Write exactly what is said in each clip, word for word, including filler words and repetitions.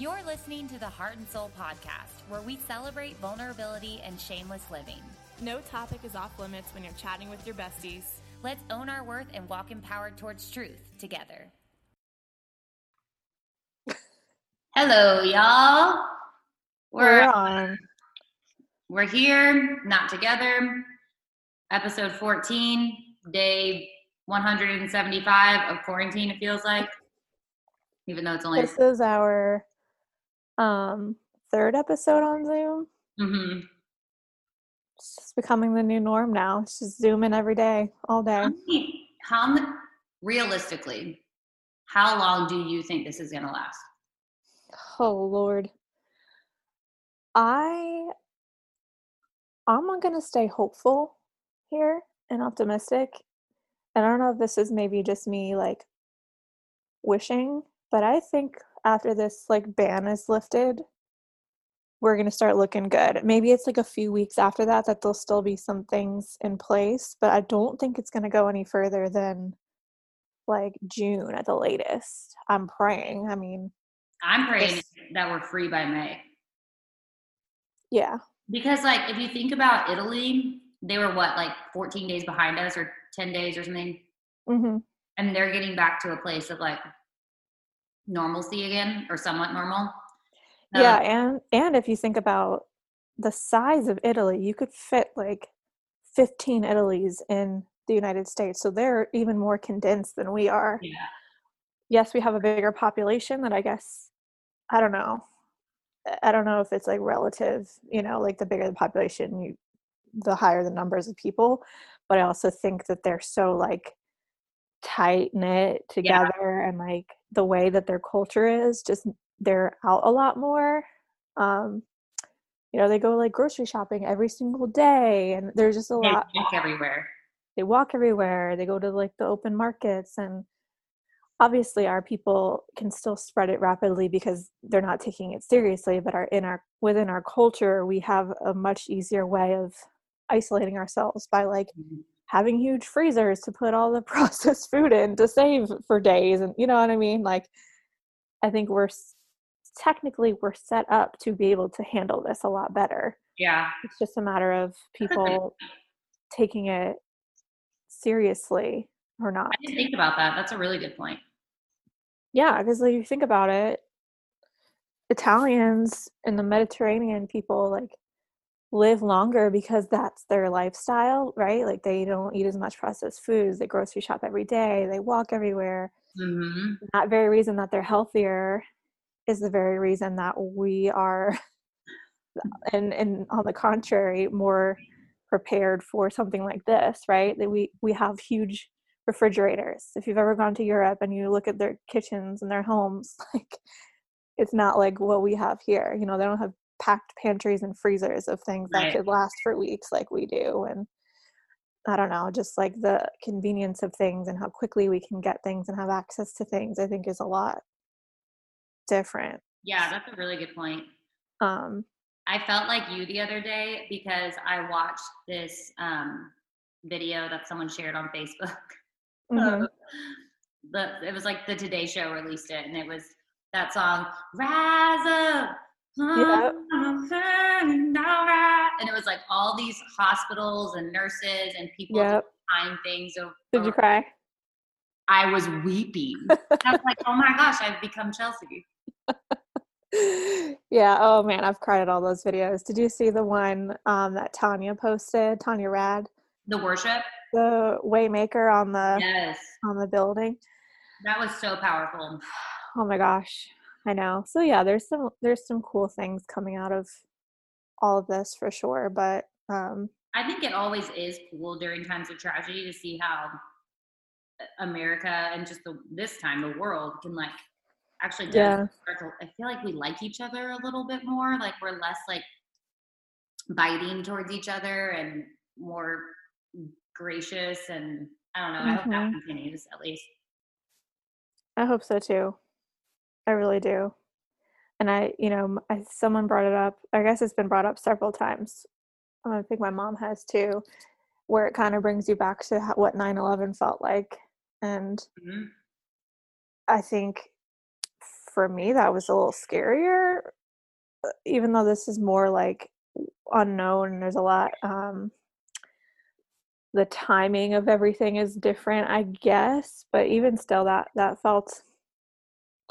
You're listening to the Heart and Soul Podcast, where we celebrate vulnerability and shameless living. No topic is off limits when you're chatting with your besties. Let's own our worth and walk empowered towards truth together. Hello, y'all. We're, we're on. We're here, not together. Episode fourteen, day one hundred seventy-five of quarantine, it feels like. Even though it's only... This is our... Um, third episode on Zoom. Mm-hmm. It's just becoming the new norm now. It's just Zooming every day, all day. How, many, how realistically, how long do you think this is going to last? Oh, Lord. I, I'm going to stay hopeful here and optimistic. And I don't know if this is maybe just me, like, wishing, but I think after this like ban is lifted, we're gonna start looking good. Maybe it's like a few weeks after that that there'll still be some things in place, but I don't think it's gonna go any further than like June at the latest. I'm praying. I mean, I'm praying that we're free by May. Yeah, because like if you think about Italy, they were what, like fourteen days behind us or ten days or something, mm-hmm. and they're getting back to a place of like normalcy again, or somewhat normal. So, yeah, and and if you think about the size of Italy, you could fit like fifteen Italys in the United States, so they're even more condensed than we are. Yeah. Yes, we have a bigger population that I guess, I don't know. I don't know if it's like relative, you know, like the bigger the population, you, the higher the numbers of people, but I also think that they're so like tight knit together, yeah. and like the way that their culture is, just they're out a lot more. Um, you know, they go like grocery shopping every single day, and there's just a they lot. They walk everywhere. They walk everywhere. They go to like the open markets, and obviously our people can still spread it rapidly because they're not taking it seriously. But our in our within our culture, we have a much easier way of isolating ourselves by like. Mm-hmm. having huge freezers to put all the processed food in to save for days. And you know what I mean? Like, I think we're technically we're set up to be able to handle this a lot better. Yeah. It's just a matter of people taking it seriously or not. I didn't think about that. That's a really good point. Yeah. Cause like you think about it, Italians and the Mediterranean people like, live longer because that's their lifestyle, right? Like they don't eat as much processed foods. They grocery shop every day. They walk everywhere. Mm-hmm. That very reason that they're healthier is the very reason that we are, and and on the contrary, more prepared for something like this, right? That we we have huge refrigerators. If you've ever gone to Europe and you look at their kitchens and their homes, like it's not like what we have here. You know, they don't have packed pantries and freezers of things that right. could last for weeks like we do. And I don't know, just like the convenience of things and how quickly we can get things and have access to things, I think is a lot different. Yeah, that's a really good point. Um, I felt like you the other day because I watched this um, video that someone shared on Facebook. Mm-hmm. the, it was like the Today Show released it, and it was that song, Razzle. Yep. And it was like all these hospitals and nurses and people yep. find things over. Did you cry? I was weeping. I was like, oh my gosh, I've become Chelsea. Yeah. Oh man, I've cried at all those videos. Did you see the one um, that Tanya posted? Tanya Rad. The worship. The Waymaker on the yes. on the building. That was so powerful. Oh my gosh. I know. So yeah, there's some there's some cool things coming out of all of this for sure. But um, I think it always is cool during times of tragedy to see how America and just the, this time the world can like actually. Yeah. To, I feel like we like each other a little bit more. Like we're less like biting towards each other and more gracious. And I don't know. Mm-hmm. I hope that continues at least. I hope so too. I really do. And I, you know, I, someone brought it up. I guess it's been brought up several times. I think my mom has too, where it kind of brings you back to how, what nine eleven felt like. And mm-hmm. I think for me that was a little scarier, even though this is more like unknown and there's a lot, um, the timing of everything is different, I guess, but even still that, that felt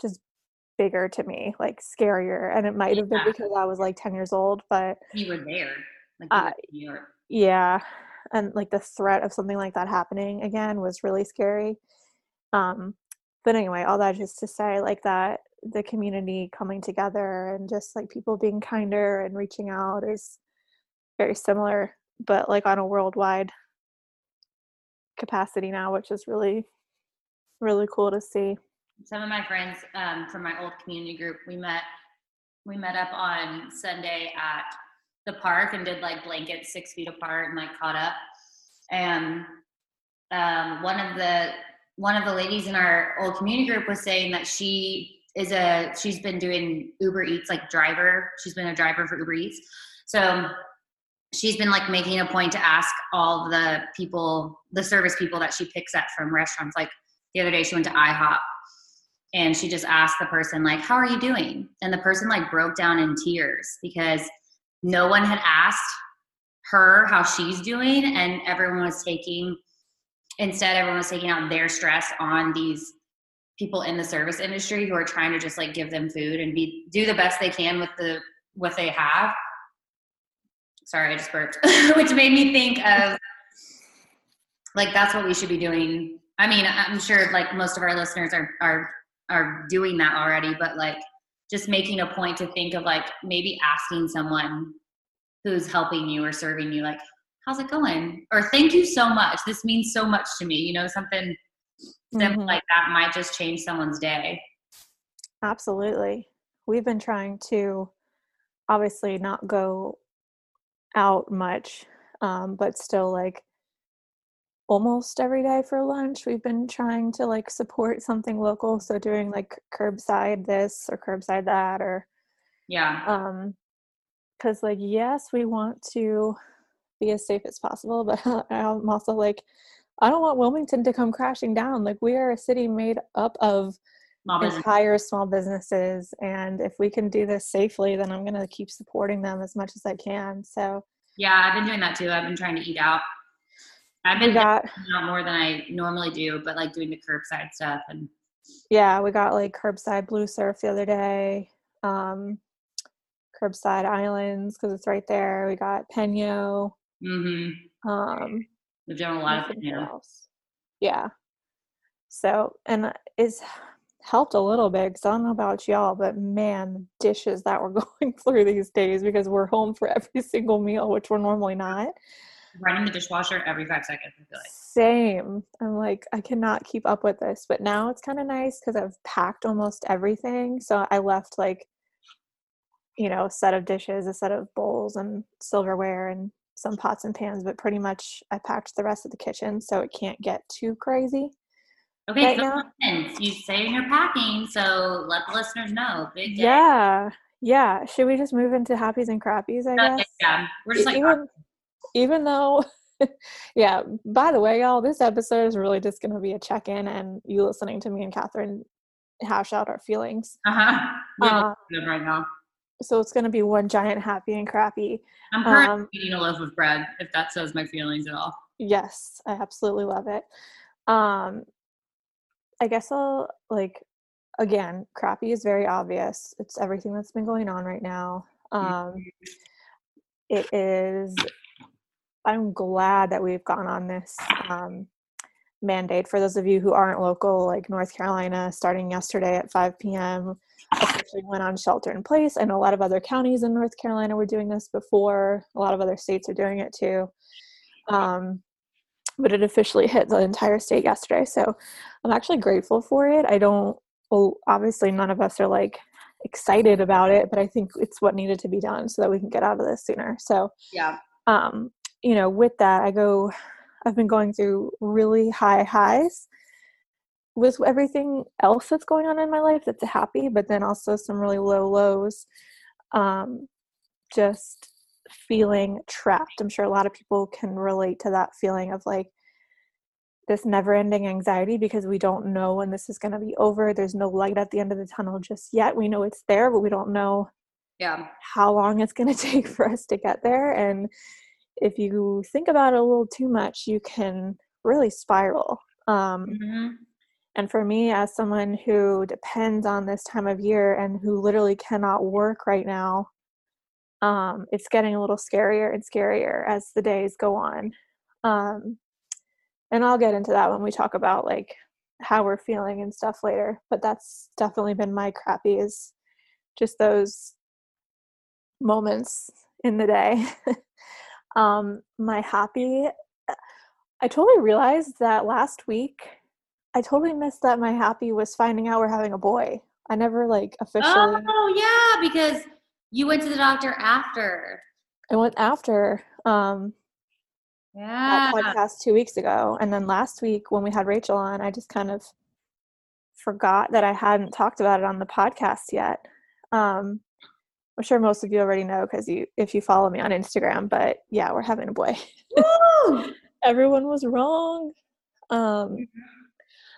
just bigger to me, like scarier. And it might yeah. have been because I was like ten years old, but you were there. Like uh, New York. Yeah. And like the threat of something like that happening again was really scary. Um, but anyway, all that just to say like that the community coming together and just like people being kinder and reaching out is very similar, but like on a worldwide capacity now, which is really, really cool to see. Some of my friends um, from my old community group, we met, we met up on Sunday at the park and did like blankets six feet apart and like caught up. And um, one of the, one of the ladies in our old community group was saying that she is a, she's been doing Uber Eats, like driver. She's been a driver for Uber Eats. So she's been like making a point to ask all the people, the service people that she picks up from restaurants. Like the other day she went to IHOP and she just asked the person like, how are you doing? And the person like broke down in tears because no one had asked her how she's doing, and everyone was taking, instead everyone was taking out their stress on these people in the service industry who are trying to just like give them food and be, do the best they can with the, what they have. Sorry, I just burped, which made me think of like, that's what we should be doing. I mean, I'm sure like most of our listeners are, are, are doing that already, but like, just making a point to think of like maybe asking someone who's helping you or serving you, like, how's it going? Or thank you so much. This means so much to me. You know, something mm-hmm. simple like that might just change someone's day. Absolutely. We've been trying to obviously not go out much, um, but still like almost every day for lunch we've been trying to like support something local, so doing like curbside this or curbside that, or yeah um because like yes we want to be as safe as possible, but I'm also like I don't want Wilmington to come crashing down. Like we are a city made up of small entire business. small businesses, and if we can do this safely, then I'm gonna keep supporting them as much as I can. So yeah, I've been doing that too. I've been trying to eat out. I've been got, out more than I normally do, but like doing the curbside stuff. And yeah, we got like curbside Blue Surf the other day, um, curbside Islands because it's right there. We got Peño. Mm-hmm. Um, We've done a lot of Peño. Yeah. So, and it's helped a little bit because I don't know about y'all, but man, dishes that we're going through these days because we're home for every single meal, which we're normally not. Running the dishwasher every five seconds, I feel like. Same. I'm like, I cannot keep up with this. But now it's kind of nice because I've packed almost everything. So I left like, you know, a set of dishes, a set of bowls and silverware and some pots and pans. But pretty much I packed the rest of the kitchen so it can't get too crazy. Okay, right, so now. You say you're packing, so let the listeners know. Big day. Yeah. Yeah. Should we just move into happies and crappies, I okay, guess? Yeah. We're just like... Even, Even though, yeah, by the way, y'all, this episode is really just going to be a check-in and you listening to me and Catherine hash out our feelings. Uh-huh. Uh, right now. So it's going to be one giant happy and crappy. I'm currently um, eating a loaf of bread, if that says my feelings at all. Yes, I absolutely love it. Um, I guess I'll, like, again, crappy is very obvious. It's everything that's been going on right now. Um, it is... I'm glad that we've gone on this um, mandate. For those of you who aren't local, like North Carolina, starting yesterday at five p.m., officially went on shelter in place. I know a lot of other counties in North Carolina were doing this before. A lot of other states are doing it too. Um, but it officially hit the entire state yesterday. So I'm actually grateful for it. I don't, well, obviously none of us are like excited about it, but I think it's what needed to be done so that we can get out of this sooner. So yeah. Um, you know, with that, I go, I've been going through really high highs with everything else that's going on in my life that's happy, but then also some really low lows, um, just feeling trapped. I'm sure a lot of people can relate to that feeling of like, this never-ending anxiety because we don't know when this is going to be over. There's no light at the end of the tunnel just yet. We know it's there, but we don't know yeah. how long it's going to take for us to get there. And if you think about it a little too much, you can really spiral. Um, mm-hmm. And for me, as someone who depends on this time of year and who literally cannot work right now, um, it's getting a little scarier and scarier as the days go on. Um, and I'll get into that when we talk about like how we're feeling and stuff later. But that's definitely been my crappy, is just those moments in the day. Um, my happy, I totally realized that last week, I totally missed that my happy was finding out we're having a boy. I never like officially. Oh yeah, because you went to the doctor after. I went after um, yeah. that podcast two weeks ago. And then last week when we had Rachel on, I just kind of forgot that I hadn't talked about it on the podcast yet. Um, I'm sure most of you already know because you, if you follow me on Instagram, but yeah, we're having a boy. Everyone was wrong. Um,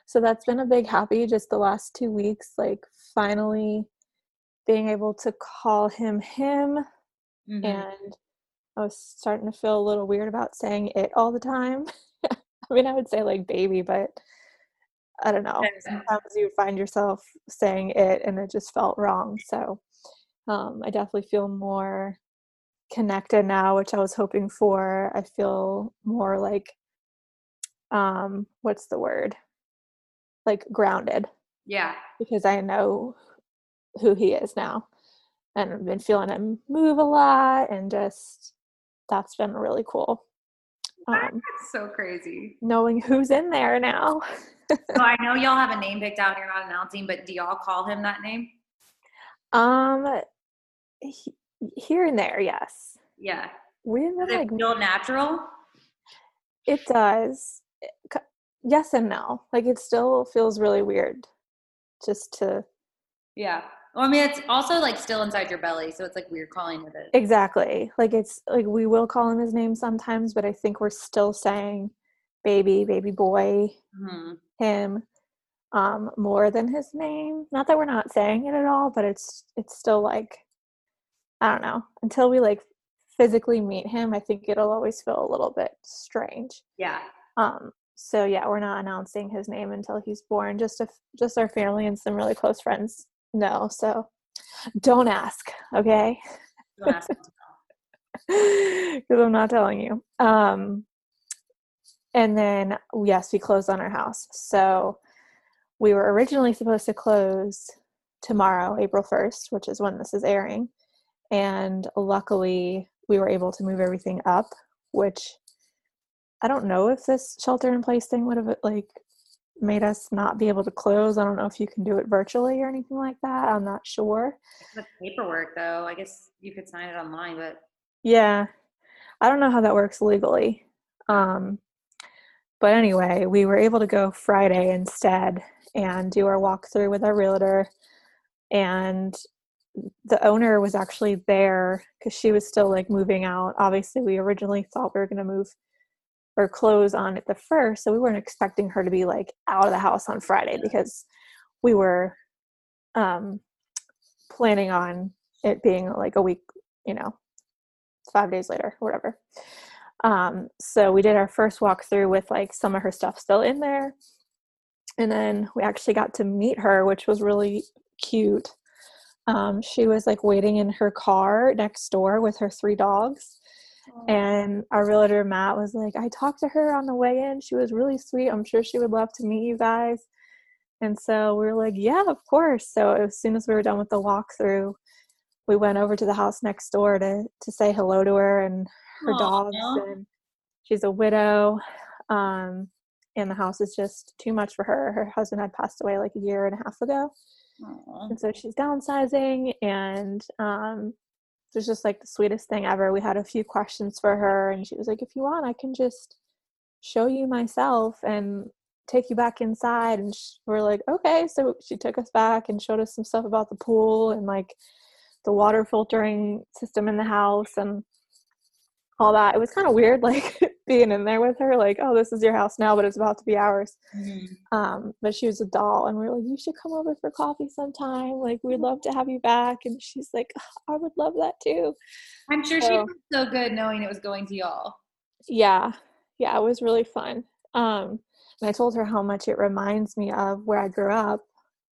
so that's been a big happy just the last two weeks, like finally being able to call him him. Mm-hmm. And I was starting to feel a little weird about saying it all the time. I mean, I would say like baby, but I don't know. Sometimes you find yourself saying it and it just felt wrong. So Um, I definitely feel more connected now, which I was hoping for. I feel more like, um, what's the word? Like grounded. Yeah. Because I know who he is now. And I've been feeling him move a lot, and just that's been really cool. Um, that's so crazy. Knowing who's in there now. So I know y'all have a name picked out and you're not announcing, but do y'all call him that name? Um, he, here and there, yes. Yeah. We have like feel natural. It does. It, yes and no. Like it still feels really weird, just to. Yeah. Well, I mean, it's also like still inside your belly, so it's like weird calling it. Exactly. Like it's like we will call him his name sometimes, but I think we're still saying, baby, baby boy, mm-hmm. him. Um, more than his name. Not that we're not saying it at all, but it's it's still like, I don't know. Until we like physically meet him, I think it'll always feel a little bit strange. Yeah. Um. So yeah, we're not announcing his name until he's born. Just a, just our family and some really close friends know. So don't ask, okay? Don't ask. Because I'm not telling you. Um. And then yes, we closed on our house. So. We were originally supposed to close tomorrow, April first, which is when this is airing. And luckily, we were able to move everything up, which I don't know if this shelter-in-place thing would have like made us not be able to close. I don't know if you can do it virtually or anything like that. I'm not sure. The paperwork, though, I guess you could sign it online, but... Yeah. I don't know how that works legally. Um, but anyway, we were able to go Friday instead and do our walkthrough with our realtor. And the owner was actually there because she was still like moving out. Obviously, we originally thought we were going to move or close on it the first. So we weren't expecting her to be like out of the house on Friday because we were um, planning on it being like a week, you know, five days later, or whatever. Um, so we did our first walkthrough with like some of her stuff still in there. And then we actually got to meet her, which was really cute. Um, she was like waiting in her car next door with her three dogs. Aww. And our realtor, Matt, was like, I talked to her on the way in. She was really sweet. I'm sure she would love to meet you guys. And so we were like, yeah, of course. So as soon as we were done with the walkthrough, we went over to the house next door to, to say hello to her and her Aww. Dogs. And she's a widow. Um, And the house is just too much for her. Her husband had passed away like a year and a half ago. Aww. And so she's downsizing, and um, it was just like the sweetest thing ever. We had a few questions for her, and she was like, if you want, I can just show you myself and take you back inside. And she, we're like, okay. So she took us back and showed us some stuff about the pool and like the water filtering system in the house and all that. It was kind of weird, like being in there with her, like, oh, this is your house now, but it's about to be ours. Mm-hmm. Um, but she was a doll, and we were like, you should come over for coffee sometime. Like, we'd love to have you back. And she's like, oh, I would love that too. I'm sure so, she felt so good knowing it was going to y'all. Yeah. Yeah. It was really fun. Um, and I told her how much it reminds me of where I grew up.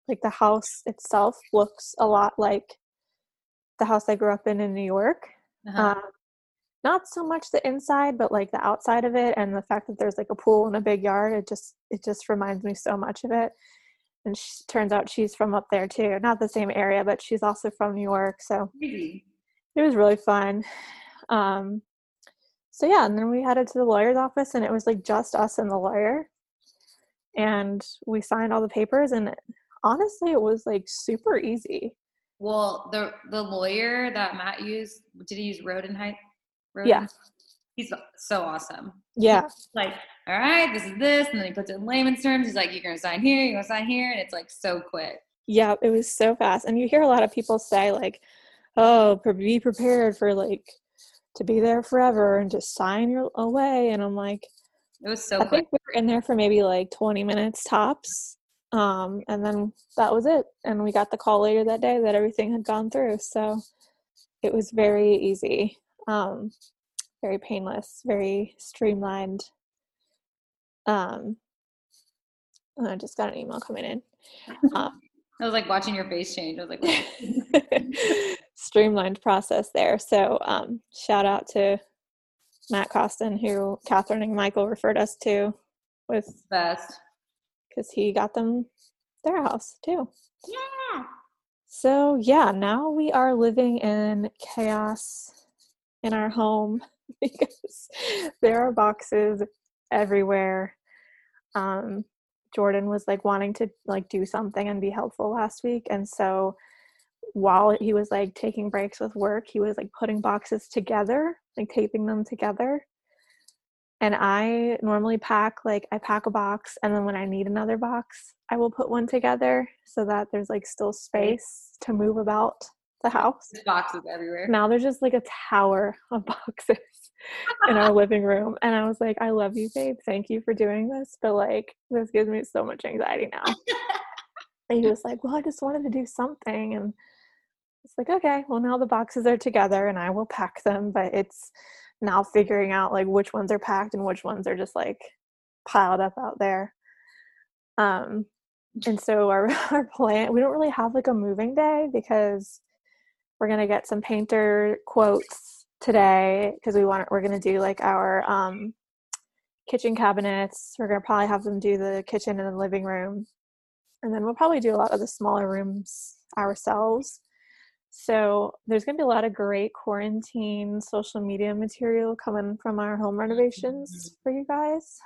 Like, the house itself looks a lot like the house I grew up in in New York. Uh-huh. Um, not so much the inside, but like the outside of it, and the fact that there's like a pool and a big yard, it just it just reminds me so much of it. And she, turns out she's from up there too, not the same area, but she's also from New York. So really? It was really fun. Um, so yeah, and then we headed to the lawyer's office, and it was like just us and the lawyer, and we signed all the papers. And honestly, it was like super easy. Well, the the lawyer that Matt used, did he use Rodenheit? Rodenheit? Yeah. He's so awesome. Yeah. He's like, all right, this is this. And then he puts it in layman's terms. He's like, you're going to sign here, you're going to sign here. And it's like so quick. Yeah, it was so fast. And you hear a lot of people say like, oh, be prepared for like to be there forever and just sign your away. And I'm like, it was so I quick. I think we were in there for maybe like twenty minutes tops. Um, and then that was it. And we got the call later that day that everything had gone through. So it was very easy, um, very painless, very streamlined. Um, I just got an email coming in. Um, I was like watching your face change. I was like, streamlined process there. So, um, shout out to Matt Coston, who Catherine and Michael referred us to with best. Because he got them their house too. Yeah. So yeah, now we are living in chaos in our home because there are boxes everywhere. Um, Jordan was like wanting to like do something and be helpful last week. And so while he was like taking breaks with work, he was like putting boxes together, like taping them together. And I normally pack, like I pack a box, and then when I need another box, I will put one together so that there's like still space to move about the house. There's boxes everywhere. Now there's just like a tower of boxes in our living room. And I was like, I love you, babe. Thank you for doing this. But like, this gives me so much anxiety now. And he was like, well, I just wanted to do something. And it's like, okay, well, now the boxes are together and I will pack them, but it's now figuring out like which ones are packed and which ones are just like piled up out there. Um, and so our, our plan, we don't really have like a moving day because we're going to get some painter quotes today. Cause we want, we're going to do like our, um, kitchen cabinets. We're going to probably have them do the kitchen and the living room. And then we'll probably do a lot of the smaller rooms ourselves. So there's going to be a lot of great quarantine social media material coming from our home renovations for you guys.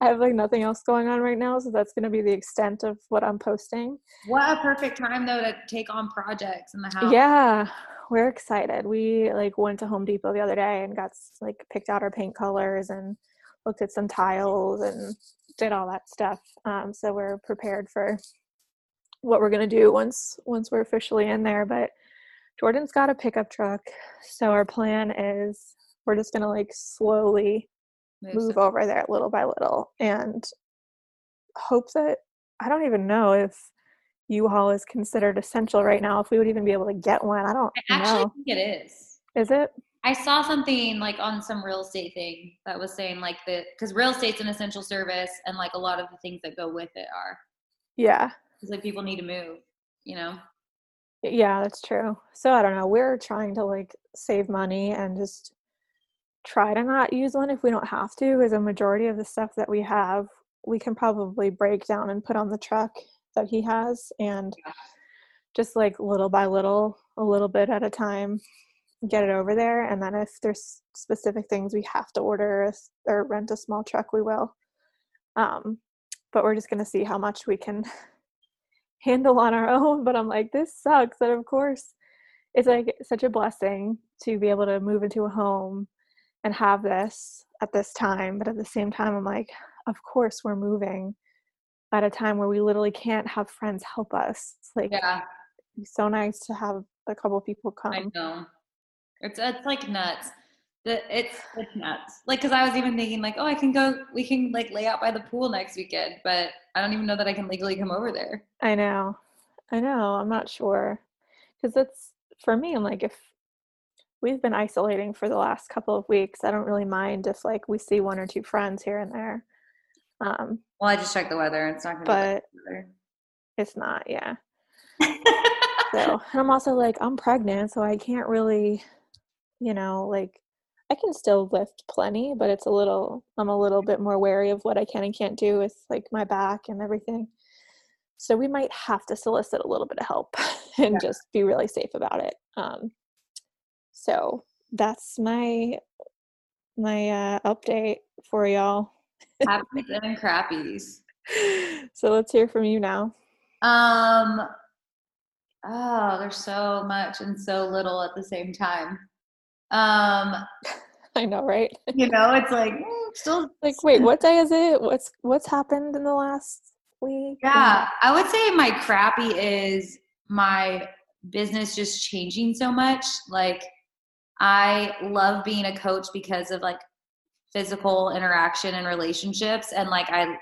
I have like nothing else going on right now, so that's going to be the extent of what I'm posting. What a perfect time though to take on projects in the house. Yeah, we're excited. We like went to Home Depot the other day and got like picked out our paint colors and looked at some tiles and did all that stuff. Um, so we're prepared for what we're going to do once once we're officially in there. But Jordan's got a pickup truck, so our plan is we're just going to like slowly move, move over there little by little and hope that, I don't even know if U-Haul is considered essential right now, if we would even be able to get one. I don't I actually know. think it is. Is it? I saw something like on some real estate thing that was saying like the, because real estate's an essential service and like a lot of the things that go with it are. Yeah. It's like people need to move, you know? Yeah, that's true. So I don't know. We're trying to like save money and just try to not use one if we don't have to, because a majority of the stuff that we have, we can probably break down and put on the truck that he has, and yeah, just like little by little, a little bit at a time, get it over there. And then if there's specific things we have to order or rent a small truck, we will. Um, but we're just going to see how much we can handle on our own. But I'm like, this sucks. And of course, it's like such a blessing to be able to move into a home and have this at this time. But at the same time, I'm like, of course we're moving at a time where we literally can't have friends help us. It's like, yeah, it's so nice to have a couple people come. I know. It's, it's like nuts. That it's, it's nuts. Like, cause I was even thinking like, oh, I can go, we can like lay out by the pool next weekend, but I don't even know that I can legally come over there. I know. I know. I'm not sure. Cause that's for me. I'm like, if we've been isolating for the last couple of weeks, I don't really mind if like we see one or two friends here and there. Um, well, I just checked the weather. It's not going to be weather. It's not. Yeah. So, and I'm also like, I'm pregnant, so I can't really, you know, like I can still lift plenty, but it's a little, I'm a little bit more wary of what I can and can't do with like my back and everything. So we might have to solicit a little bit of help and yeah. just be really safe about it. Um, so that's my, my, uh, update for y'all. Happy and crappies. So let's hear from you now. Um, oh, there's so much and so little at the same time. Um, I know, right? You know, it's like still like, wait, what day is it? What's what's happened in the last week? Yeah, I would say my crappy is my business just changing so much. Like, I love being a coach because of like physical interaction and relationships, and like I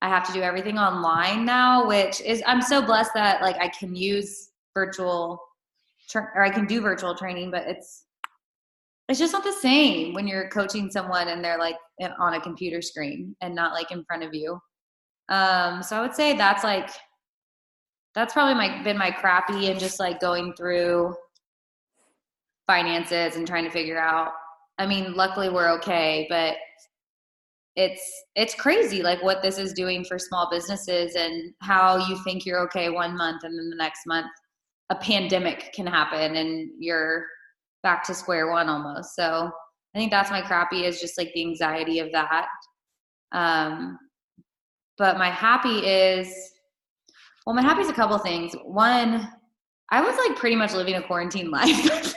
I have to do everything online now, which is, I'm so blessed that like I can use virtual tra- or I can do virtual training, but it's, it's just not the same when you're coaching someone and they're like on a computer screen and not like in front of you. Um, so I would say that's like, that's probably my, been my crappy, and just like going through finances and trying to figure out, I mean, luckily we're okay, but it's, it's crazy like what this is doing for small businesses and how you think you're okay one month and then the next month a pandemic can happen and you're back to square one almost. So I think that's my crappy, is just like the anxiety of that. Um, but my happy is, well, my happy is a couple things. One, I was like pretty much living a quarantine life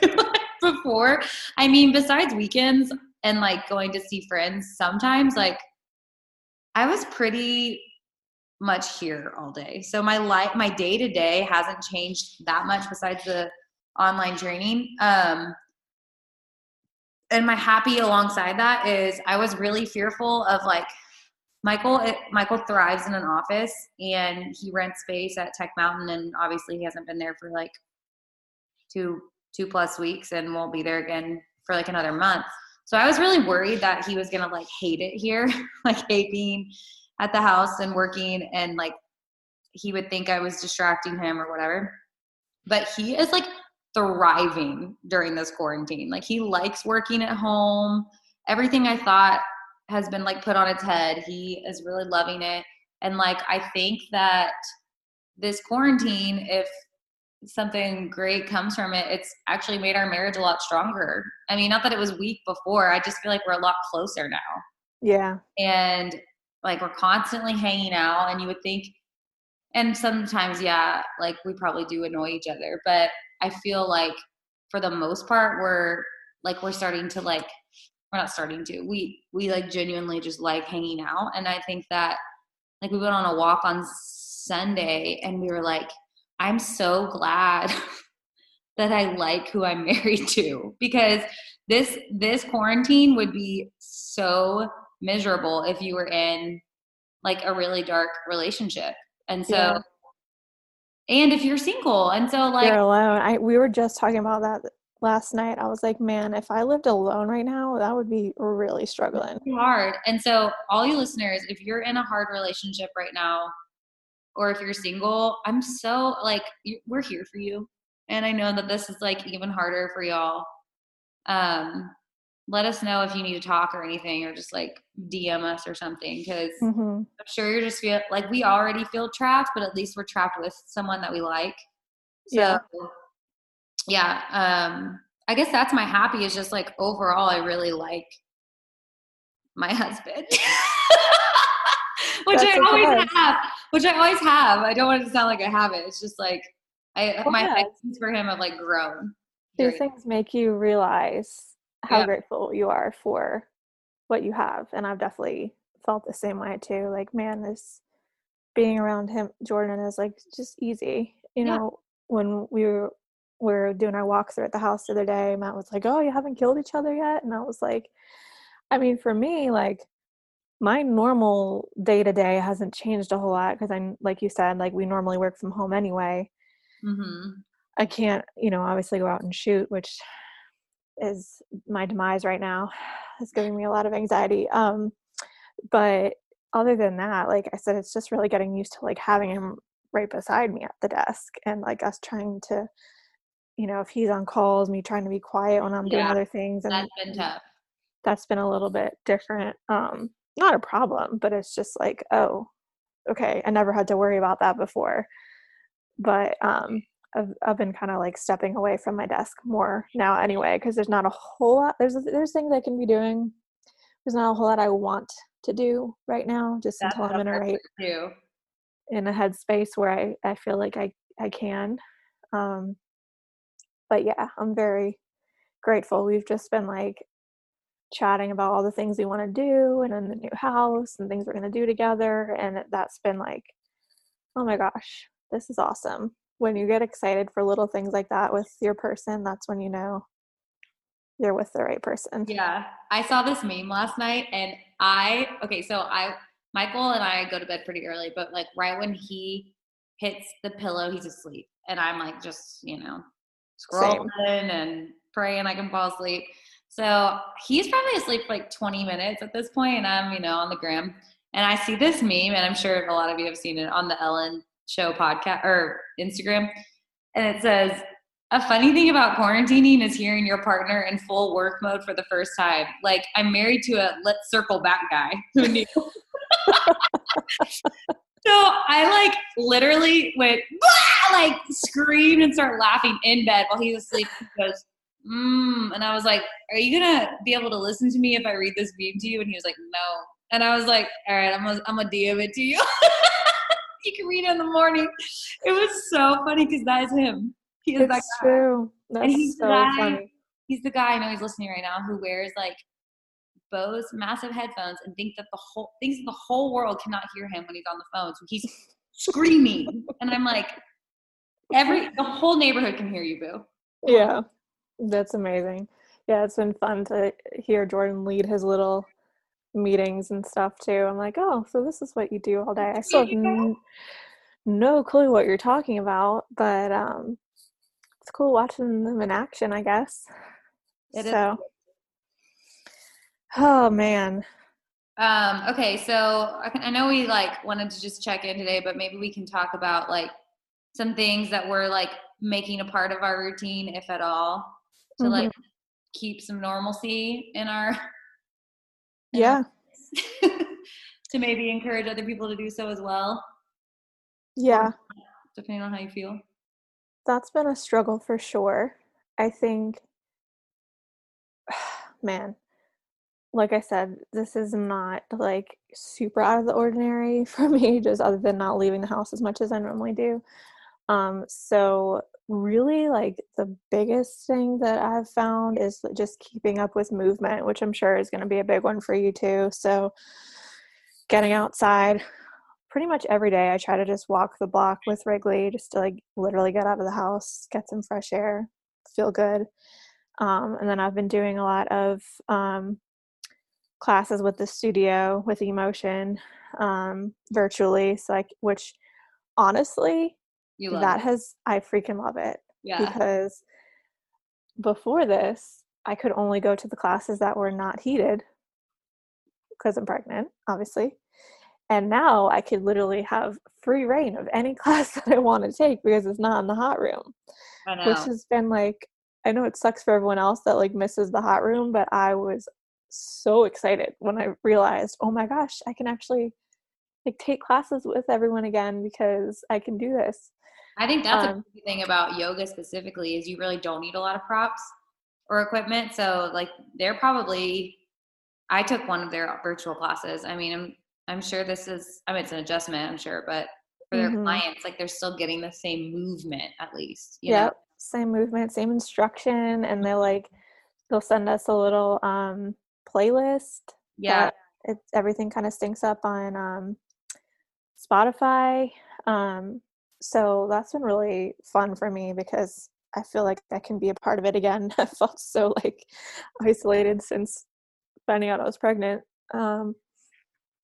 before. I mean, besides weekends and like going to see friends sometimes, like I was pretty much here all day. So my life, my day to day hasn't changed that much besides the online training. Um, and my happy alongside that is I was really fearful of like, Michael, it, Michael thrives in an office and he rents space at Tech Mountain. And obviously he hasn't been there for like two, two plus weeks and won't be there again for like another month. So I was really worried that he was going to like hate it here, like hate being at the house and working, and like he would think I was distracting him or whatever. But he is like thriving during this quarantine. Like he likes working at home. Everything I thought has been like put on its head. He is really loving it. And like, I think that this quarantine, if something great comes from it, it's actually made our marriage a lot stronger. I mean, not that it was weak before, I just feel like we're a lot closer now. Yeah. And like we're constantly hanging out, and you would think, and sometimes, yeah, like we probably do annoy each other, but I feel like for the most part, we're like, we're starting to like, we're not starting to, we, we like genuinely just like hanging out. And I think that like we went on a walk on Sunday and we were like, I'm so glad that I like who I'm married to, because this, this quarantine would be so miserable if you were in like a really dark relationship. And so, yeah. And if you're single, and so like, you're alone. I, we were just talking about that last night. I was like, man, if I lived alone right now, that would be really struggling. Hard. And so all you listeners, if you're in a hard relationship right now, or if you're single, I'm so like, we're here for you. And I know that this is like even harder for y'all. Um, let us know if you need to talk or anything, or just like D M us or something. Cause mm-hmm. I'm sure you're just feel like, we already feel trapped, but at least we're trapped with someone that we like. So yeah. yeah um, I guess that's my happy, is just like overall, I really like my husband, which that's I always hard. have. Which I always have. I don't want it to sound like I have it. It's just like I yeah. my things for him have like grown. These things make you realize how yeah. grateful you are for what you have, and I've definitely felt the same way too. Like, man, this being around him, Jordan, is like just easy. You yeah. know, when we were we were doing our walkthrough at the house the other day, Matt was like, oh, you haven't killed each other yet? And I was like, I mean, for me, like, my normal day-to-day hasn't changed a whole lot because I'm, like you said, like, we normally work from home anyway. Mm-hmm. I can't, you know, obviously go out and shoot, which is my demise right now. It's giving me a lot of anxiety. Um, but other than that, like I said, it's just really getting used to, like, having him right beside me at the desk and, like, us trying to, you know, if he's on calls, me trying to be quiet when I'm yeah, doing other things. And that's been tough. That's been a little bit different. Um, not a problem, but it's just like, oh, okay, I never had to worry about that before. But um, I've, I've been kind of like stepping away from my desk more now anyway, because there's not a whole lot, there's there's things I can be doing. There's not a whole lot I want to do right now, just that's until I'm in a right do. in a headspace where I, I feel like I, I can. Um, but yeah, I'm very grateful. We've just been like chatting about all the things we want to do and in the new house and things we're going to do together. And that's been like, oh my gosh, this is awesome. When you get excited for little things like that with your person, that's when you know you're with the right person. Yeah. I saw this meme last night and I, okay, so I, Michael and I go to bed pretty early, but like right when he hits the pillow, he's asleep. And I'm like, just, you know, scrolling Same. and praying I can fall asleep. So he's probably asleep for like twenty minutes at this point, and I'm, you know, on the gram, and I see this meme, and I'm sure a lot of you have seen it on the Ellen Show podcast or Instagram, and it says, a funny thing about quarantining is hearing your partner in full work mode for the first time. Like, I'm married to a let's circle back guy who knew. So I like literally went, bah! like screamed and started laughing in bed while he was asleep. He goes, mm, and I was like, are you gonna be able to listen to me if I read this meme to you? And he was like, no. And I was like, all right, I'm gonna I'm gonna D M it to you. You can read it in the morning. It was so funny because that is him. He is it's that guy. True. That's and he's so the guy, funny. He's the guy, I know he's listening right now, who wears like Bose massive headphones and think that the whole thinks the whole world cannot hear him when he's on the phone. So he's screaming. And I'm like, every the whole neighborhood can hear you, boo. Yeah. That's amazing. Yeah, it's been fun to hear Jordan lead his little meetings and stuff too. I'm like, oh, so this is what you do all day. I still have n- no clue what you're talking about, but um, it's cool watching them in action, I guess. It so. Is. Oh, man. Um, okay, so I, can, I know we like wanted to just check in today, but maybe we can talk about like some things that we're like making a part of our routine, if at all. To mm-hmm. like keep some normalcy in our in yeah our to maybe encourage other people to do so as well, yeah depending on how you feel. That's been a struggle for sure. I think, man, like I said, this is not like super out of the ordinary for me, just other than not leaving the house as much as I normally do. Um, so really like the biggest thing that I've found is just keeping up with movement, which I'm sure is going to be a big one for you too. So getting outside pretty much every day, I try to just walk the block with Wrigley just to like literally get out of the house, get some fresh air, feel good. Um, and then I've been doing a lot of, um, classes with the studio with Emotion, um, virtually. So like, which honestly, You love that it. has I freaking love it. Yeah. Because before this, I could only go to the classes that were not heated because I'm pregnant, obviously. And now I could literally have free reign of any class that I want to take because it's not in the hot room. I know. Which has been like, I know it sucks for everyone else that like misses the hot room, but I was so excited when I realized, oh my gosh, I can actually like take classes with everyone again because I can do this. I think that's um, a thing about yoga specifically is you really don't need a lot of props or equipment. So like they're probably, I took one of their virtual classes. I mean, I'm, I'm sure this is, I mean, it's an adjustment, I'm sure, but for their mm-hmm. clients, like they're still getting the same movement at least. You yep. know? Same movement, same instruction. And they're like, they'll send us a little, um, playlist. Yeah. It's everything kind of syncs up on, um, Spotify. Um, So that's been really fun for me because I feel like that can be a part of it again. I felt so like isolated since finding out I was pregnant, um,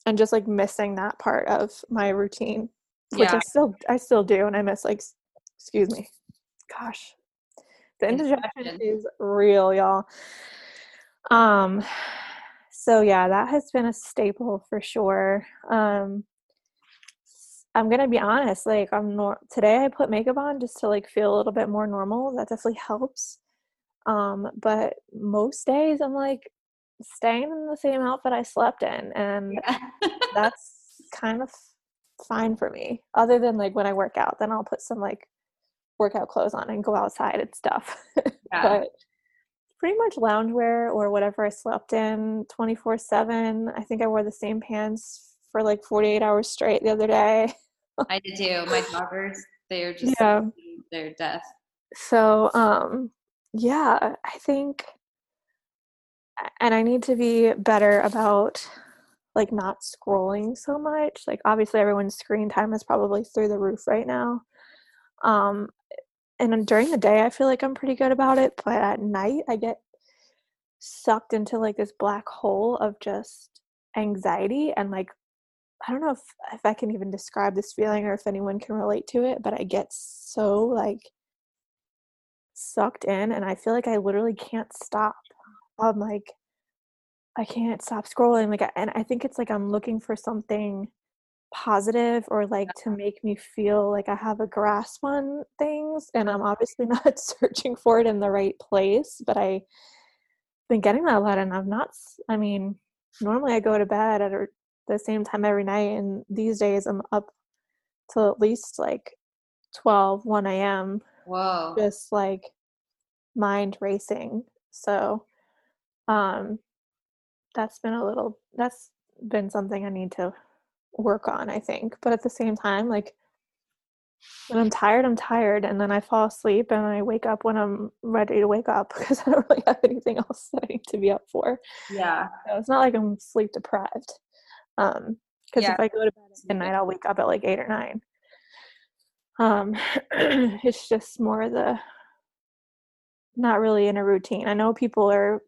and just like missing that part of my routine, which yeah. I still I still do, and I miss like excuse me, gosh, the indigestion is real, y'all. Um, so yeah, that has been a staple for sure. Um, I'm going to be honest, like I'm nor- today I put makeup on just to like feel a little bit more normal. That definitely helps. Um, but most days I'm like staying in the same outfit I slept in, and yeah. that's kind of fine for me, other than like when I work out, then I'll put some like workout clothes on and go outside and stuff. Yeah. But pretty much loungewear or whatever I slept in twenty-four seven. I think I wore the same pants for like forty-eight hours straight the other day. I did too. My joggers, they're just yeah. they're death. So, um, yeah, I think, and I need to be better about like not scrolling so much. Like obviously everyone's screen time is probably through the roof right now. Um, and during the day, I feel like I'm pretty good about it, but at night I get sucked into like this black hole of just anxiety. And like, I don't know if, if I can even describe this feeling or if anyone can relate to it, but I get so like sucked in, and I feel like I literally can't stop. I'm like, I can't stop scrolling. Like, and I think it's like, I'm looking for something positive or like to make me feel like I have a grasp on things, and I'm obviously not searching for it in the right place, but I've been getting that a lot. And I'm not, I mean, normally I go to bed at the same time every night, and these days I'm up till at least like twelve, one a.m. Whoa. Just like mind racing. So um that's been a little that's been something I need to work on, I think. But at the same time, like when I'm tired, I'm tired, and then I fall asleep and I wake up when I'm ready to wake up because I don't really have anything else that I need to be up for. Yeah. So it's not like I'm sleep deprived. Um, because yeah. if I go to bed at night, I'll wake up at like eight or nine. Um, it's just more the not really in a routine. I know people are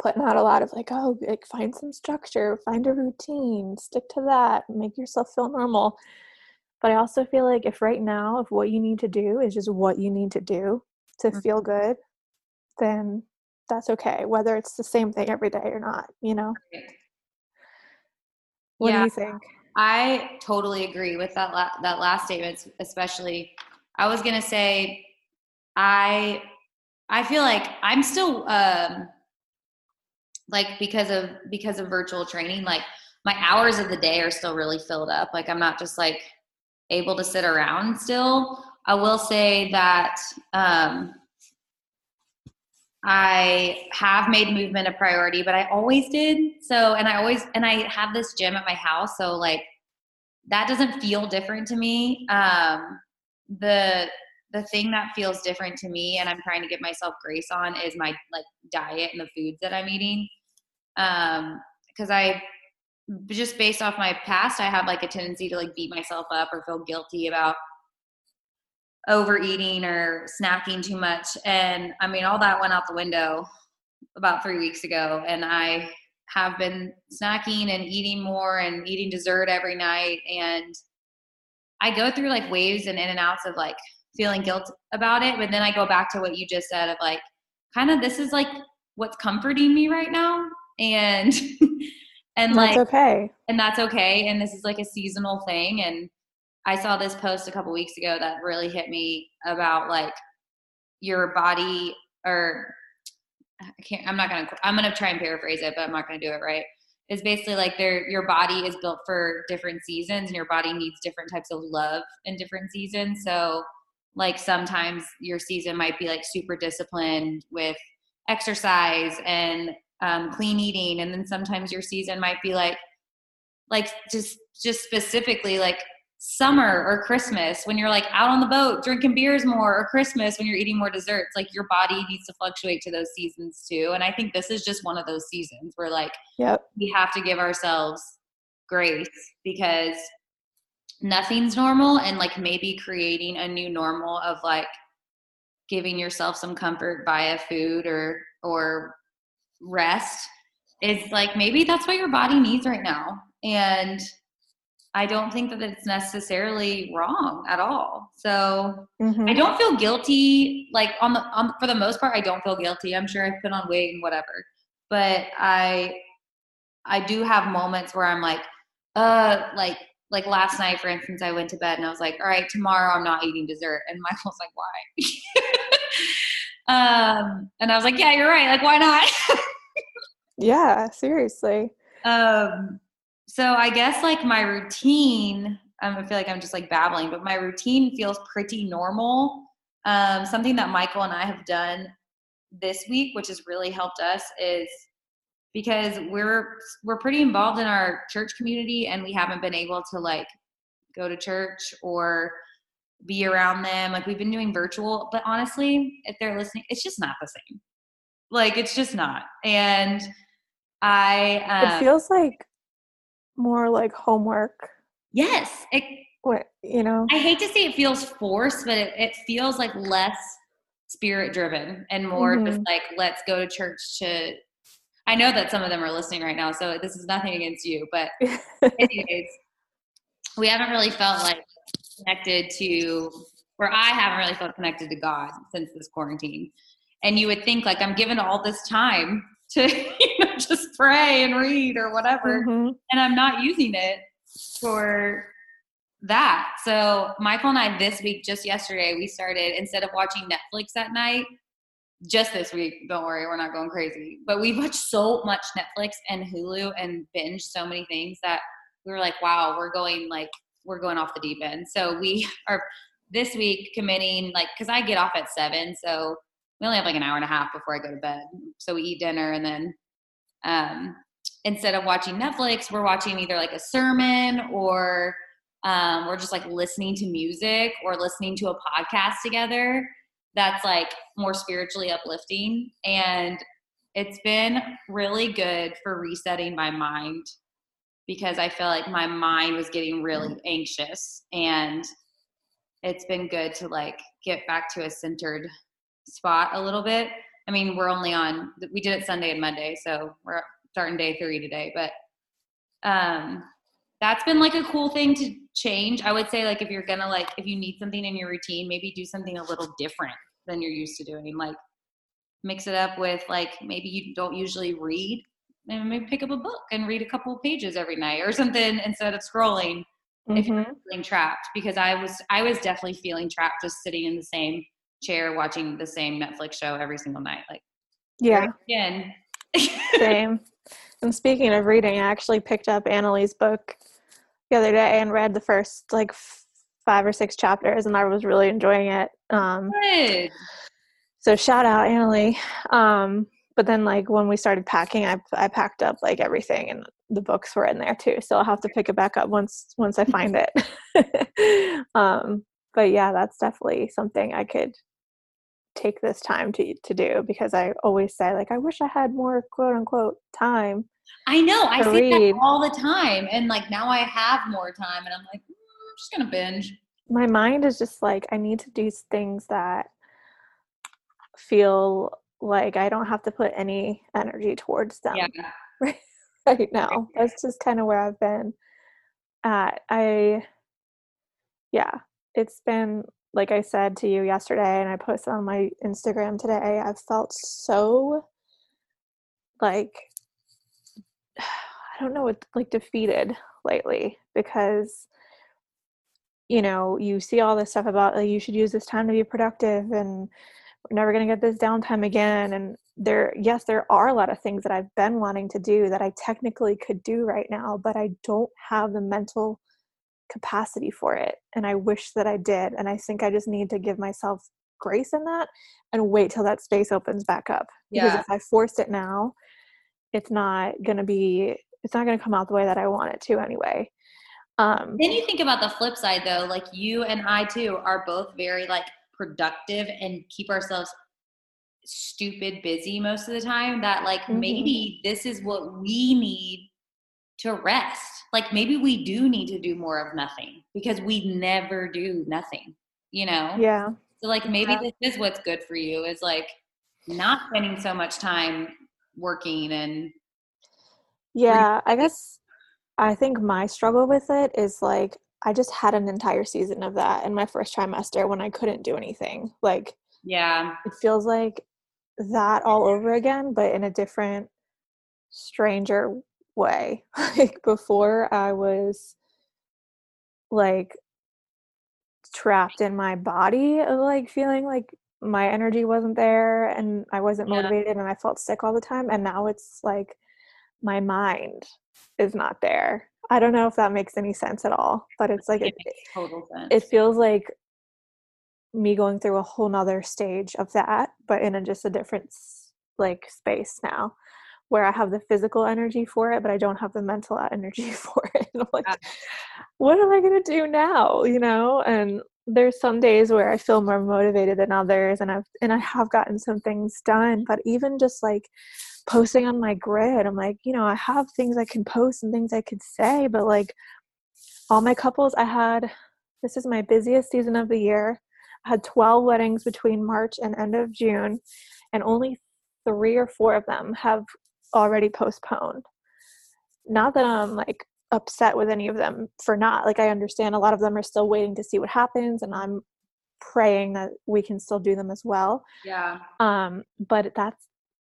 putting out a lot of like, oh, like find some structure, find a routine, stick to that, make yourself feel normal. But I also feel like if right now, if what you need to do is just what you need to do to mm-hmm. feel good, then that's okay, whether it's the same thing every day or not, you know? What yeah, do you think? I totally agree with that, la- that last statement, especially. I was going to say, I, I feel like I'm still, um, like because of, because of virtual training, like my hours of the day are still really filled up. Like I'm not just like able to sit around still. I will say that, um, I have made movement a priority, but I always did. So, and I always, and I have this gym at my house. So like that doesn't feel different to me. Um, the, the thing that feels different to me, and I'm trying to give myself grace on, is my like diet and the foods that I'm eating. Um, cause I just based off my past, I have like a tendency to like beat myself up or feel guilty about overeating or snacking too much. And I mean, all that went out the window about three weeks ago, and I have been snacking and eating more and eating dessert every night. And I go through like waves and in and outs of like feeling guilt about it. But then I go back to what you just said of like, kind of, this is like what's comforting me right now. And, and that's like, okay. And that's okay. And this is like a seasonal thing. And I saw this post a couple weeks ago that really hit me about like your body, or I can't, I'm not going to, I'm going to try and paraphrase it, but I'm not going to do it right. It's basically like their, your body is built for different seasons, and your body needs different types of love in different seasons. So like sometimes your season might be like super disciplined with exercise and um, clean eating. And then sometimes your season might be like, like just, just specifically like summer or Christmas when you're like out on the boat drinking beers more, or Christmas when you're eating more desserts. Like your body needs to fluctuate to those seasons too. And I think this is just one of those seasons where like, yep. we have to give ourselves grace because nothing's normal, and like maybe creating a new normal of like giving yourself some comfort via food or or rest is like, maybe that's what your body needs right now. And I don't think that it's necessarily wrong at all. So mm-hmm. I don't feel guilty. Like on the, on, for the most part, I don't feel guilty. I'm sure I've put on weight and whatever, but I, I do have moments where I'm like, uh, like, like last night, for instance, I went to bed and I was like, all right, tomorrow I'm not eating dessert. And Michael's like, why? um, and I was like, yeah, you're right. Like, why not? Yeah, seriously. Um, So I guess like my routine, um, I feel like I'm just like babbling, but my routine feels pretty normal. Um, something that Michael and I have done this week, which has really helped us, is because we're, we're pretty involved in our church community and we haven't been able to like go to church or be around them. Like we've been doing virtual, but honestly, if they're listening, it's just not the same. Like, it's just not. And I, um, it feels like more like homework. Yes. It, what, you know, I hate to say it feels forced, but it, it feels like less spirit driven and more mm-hmm. just like, let's go to church to, I know that some of them are listening right now, so this is nothing against you, but anyways, we haven't really felt like connected to, or I haven't really felt connected to God since this quarantine. And you would think like, I'm given all this time to, you know, just pray and read or whatever. Mm-hmm. And I'm not using it for that. So Michael and I this week, just yesterday, we started, instead of watching Netflix at night, just this week, don't worry, we're not going crazy, but we watched so much Netflix and Hulu and binge so many things that we were like, wow, we're going like, we're going off the deep end. So we are this week committing like, cause I get off at seven. So we only have like an hour and a half before I go to bed. So we eat dinner and then um, instead of watching Netflix, we're watching either like a sermon or um, we're just like listening to music or listening to a podcast together that's like more spiritually uplifting. And it's been really good for resetting my mind because I feel like my mind was getting really anxious and it's been good to like get back to a centered spot a little bit. I mean, we're only on, we did it Sunday and Monday, so we're starting day three today, but um, that's been like a cool thing to change. I would say like, if you're going to like, if you need something in your routine, maybe do something a little different than you're used to doing. Like mix it up with like, maybe you don't usually read and maybe pick up a book and read a couple of pages every night or something instead of scrolling mm-hmm. if you're feeling trapped, because I was, I was definitely feeling trapped just sitting in the same chair watching the same Netflix show every single night. Like, yeah, again. Same. And speaking of reading, I actually picked up Annalie's book the other day and read the first like f- five or six chapters, and I was really enjoying it. Um, Good. So shout out Annalie. Um, but then like when we started packing, I I packed up like everything, and the books were in there too. So I'll have to pick it back up once once I find it. um, but yeah, that's definitely something I could take this time to to do, because I always say like I wish I had more quote unquote time. I know I see that all the time, and like now I have more time, and I'm like mm, I'm just gonna binge. My mind is just like I need to do things that feel like I don't have to put any energy towards them. Yeah. right, right now. That's just kind of where I've been at. I yeah, it's been. Like I said to you yesterday, and I posted on my Instagram today, I've felt so, like, I don't know what, like, defeated lately, because, you know, you see all this stuff about, like, you should use this time to be productive, and we're never going to get this downtime again, and there, yes, there are a lot of things that I've been wanting to do that I technically could do right now, but I don't have the mental capacity for it, and I wish that I did, and I think I just need to give myself grace in that and wait till that space opens back up, because yeah. if I force it now, it's not gonna be it's not gonna come out the way that I want it to anyway. Um then you think about the flip side though, like you and I too are both very like productive and keep ourselves stupid busy most of the time, that like mm-hmm. maybe this is what we need to rest. Like maybe we do need to do more of nothing, because we never do nothing, you know? Yeah. So like maybe yeah. this is what's good for you, is like not spending so much time working and. Yeah, I guess I think my struggle with it is like I just had an entire season of that in my first trimester when I couldn't do anything. Like, yeah, it feels like that all over again, but in a different, stranger way. Like before, I was like trapped in my body of like feeling like my energy wasn't there and I wasn't motivated yeah. and I felt sick all the time. And now it's like my mind is not there. I don't know if that makes any sense at all, but it's like it, it, total sense. It feels like me going through a whole nother stage of that, but in a, just a different like space now, where I have the physical energy for it, but I don't have the mental energy for it. I'm like, yeah. what am I gonna do now? You know, and there's some days where I feel more motivated than others, and I've and I have gotten some things done, but even just like posting on my grid, I'm like, you know, I have things I can post and things I could say, but like all my couples I had, this is my busiest season of the year. I had twelve weddings between March and end of June, and only three or four of them have already postponed. Not that I'm like upset with any of them for not, like I understand a lot of them are still waiting to see what happens, and I'm praying that we can still do them as well. Yeah. Um, but that's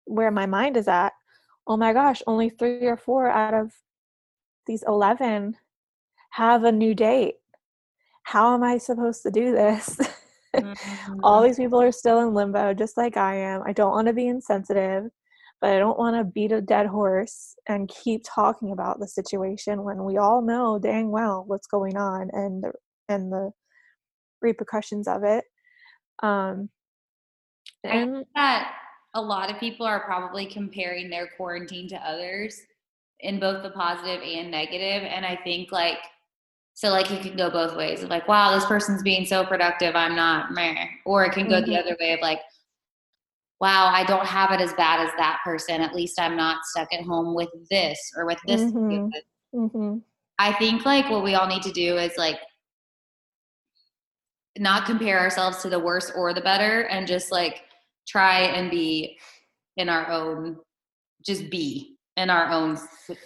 where my mind is at. Oh my gosh, only three or four out of these eleven have a new date. How am I supposed to do this? Mm-hmm. All these people are still in limbo, just like I am. I don't want to be insensitive, but I don't want to beat a dead horse and keep talking about the situation when we all know dang well what's going on and the, and the repercussions of it. Um, and I think that a lot of people are probably comparing their quarantine to others in both the positive and negative. And I think like, so like it can go both ways of like, wow, this person's being so productive, I'm not, meh. Or it can go mm-hmm. the other way of like, wow, I don't have it as bad as that person. At least I'm not stuck at home with this or with this. Mm-hmm. Mm-hmm. I think like what we all need to do is like not compare ourselves to the worse or the better, and just like try and be in our own, just be in our own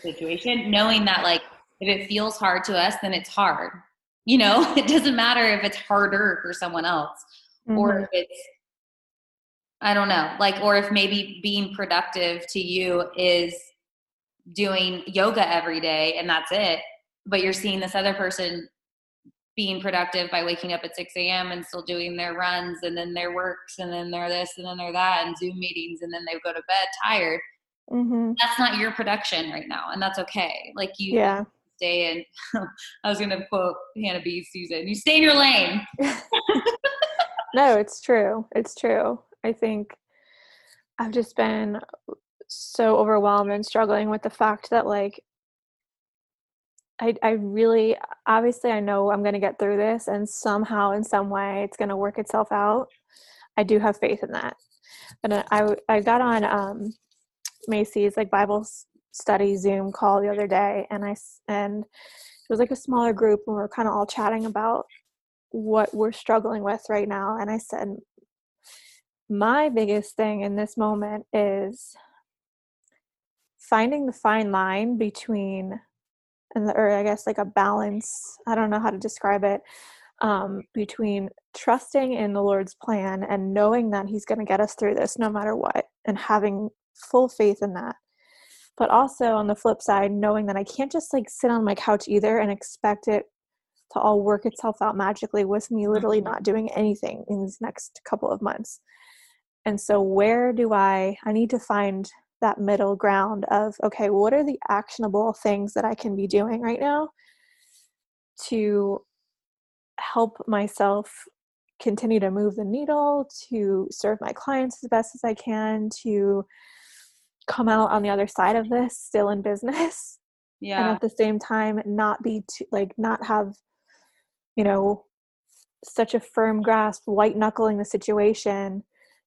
situation, knowing that like if it feels hard to us, then it's hard. You know, it doesn't matter if it's harder for someone else mm-hmm. or if it's, I don't know, like, or if maybe being productive to you is doing yoga every day and that's it, but you're seeing this other person being productive by waking up at six a.m. and still doing their runs and then their works and then they're this and then they're that and Zoom meetings and then they go to bed tired. Mm-hmm. That's not your production right now, and that's okay. Like you yeah. stay in, I was going to quote Hannah B. Susan, you stay in your lane. No, it's true. It's true. I think I've just been so overwhelmed and struggling with the fact that like, I, I really, obviously I know I'm going to get through this, and somehow in some way it's going to work itself out. I do have faith in that. And I, I got on um, Macy's like Bible study Zoom call the other day, and I, and it was like a smaller group, and we were kind of all chatting about what we're struggling with right now. And I said, my biggest thing in this moment is finding the fine line between, and the, or I guess like a balance, I don't know how to describe it, um, between trusting in the Lord's plan and knowing that He's going to get us through this no matter what, and having full faith in that. But also on the flip side, knowing that I can't just like sit on my couch either and expect it to all work itself out magically with me literally not doing anything in these next couple of months. And so where do I, I need to find that middle ground of, okay, what are the actionable things that I can be doing right now to help myself continue to move the needle, to serve my clients as best as I can, to come out on the other side of this still in business. Yeah. And at the same time, not be too, like not have, you know, such a firm grasp, white knuckling the situation,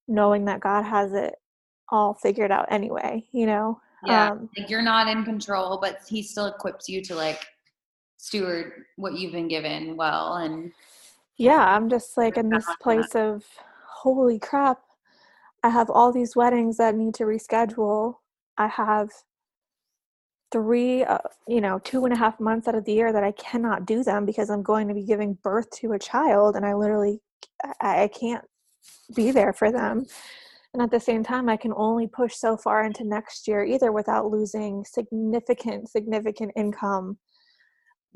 knowing that God has it all figured out anyway, you know? Yeah. Um, like you're not in control, but He still equips you to like steward what you've been given well. And Yeah, I'm just like in this place of, holy crap, I have all these weddings that need to reschedule. I have three, uh, you know, two and a half months out of the year that I cannot do them because I'm going to be giving birth to a child, and I literally, I, I can't be there for them. And at the same time, I can only push so far into next year either without losing significant, significant income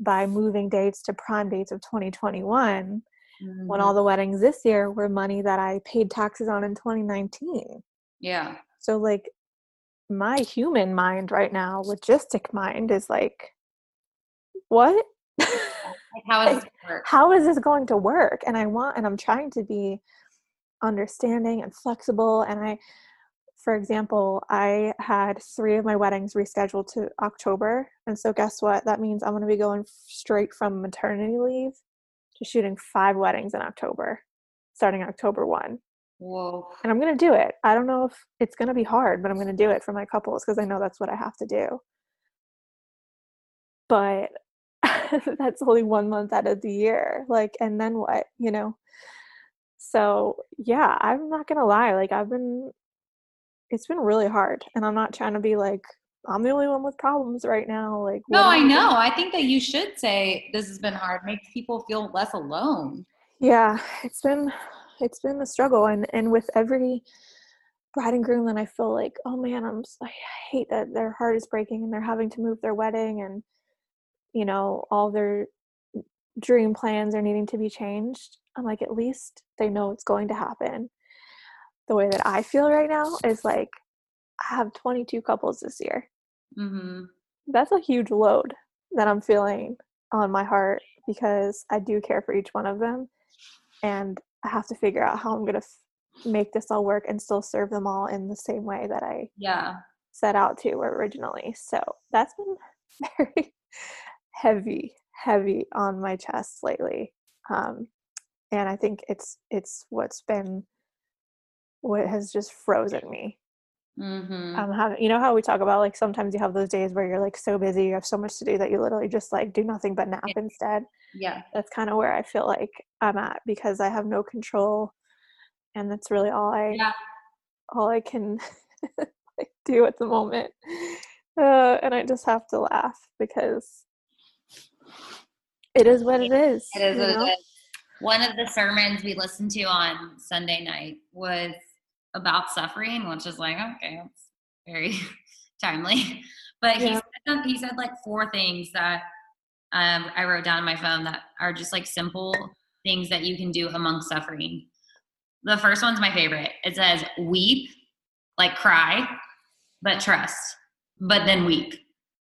by moving dates to prime dates of twenty twenty-one, mm-hmm. when all the weddings this year were money that I paid taxes on in twenty nineteen. Yeah. So like my human mind right now, logistic mind, is like, what? How is this going to work? How is this going to work? And I want, and I'm trying to be understanding and flexible. And I, for example, I had three of my weddings rescheduled to October. And so guess what? That means I'm going to be going straight from maternity leave to shooting five weddings in October, starting October first. Whoa. And I'm going to do it. I don't know if it's going to be hard, but I'm going to do it for my couples because I know that's what I have to do. But that's only one month out of the year. Like, and then what, you know? So yeah, I'm not going to lie. Like I've been... It's been really hard, and I'm not trying to be like, I'm the only one with problems right now. Like, no, I know. I think that you should say this has been hard. Makes people feel less alone. Yeah, it's been, it's been a struggle. And, and with every bride and groom, then I feel like, oh man, I'm, I hate that their heart is breaking and they're having to move their wedding, and, you know, all their dream plans are needing to be changed. I'm like, at least they know it's going to happen. The way that I feel right now is like, I have twenty-two couples this year. Mm-hmm. That's a huge load that I'm feeling on my heart because I do care for each one of them, and I have to figure out how I'm going to f- make this all work and still serve them all in the same way that I yeah. set out to originally. So that's been very heavy, heavy on my chest lately. Um, and I think it's, it's what's been what has just frozen me. Mm-hmm. Um, how, you know how we talk about, like, sometimes you have those days where you're like so busy, you have so much to do that you literally just like do nothing but nap yeah. instead. Yeah. That's kind of where I feel like I'm at because I have no control, and that's really all I, yeah. all I can like, do at the moment. Uh, and I just have to laugh because it is what it is. It is what know? It is. One of the sermons we listened to on Sunday night was about suffering, which is like, okay, that's very timely. But yeah. he said some, he said like four things that um, I wrote down on my phone that are just like simple things that you can do among suffering. The first one's my favorite. It says weep, like cry, but trust, but then weep.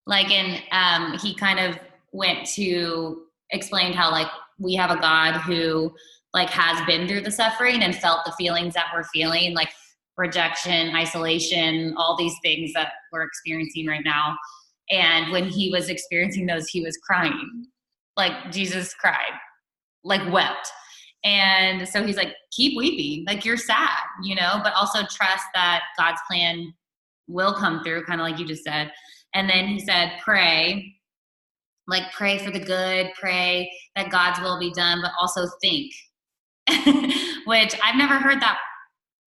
Like, and um, he kind of went to explain how like we have a God who like has been through the suffering and felt the feelings that we're feeling, like rejection, isolation, all these things that we're experiencing right now. And when he was experiencing those, he was crying. Like Jesus cried, like wept. And so he's like, keep weeping. Like you're sad, you know, but also trust that God's plan will come through, kind of like you just said. And then he said, pray. Like pray for the good, pray that God's will be done, but also think, which I've never heard that,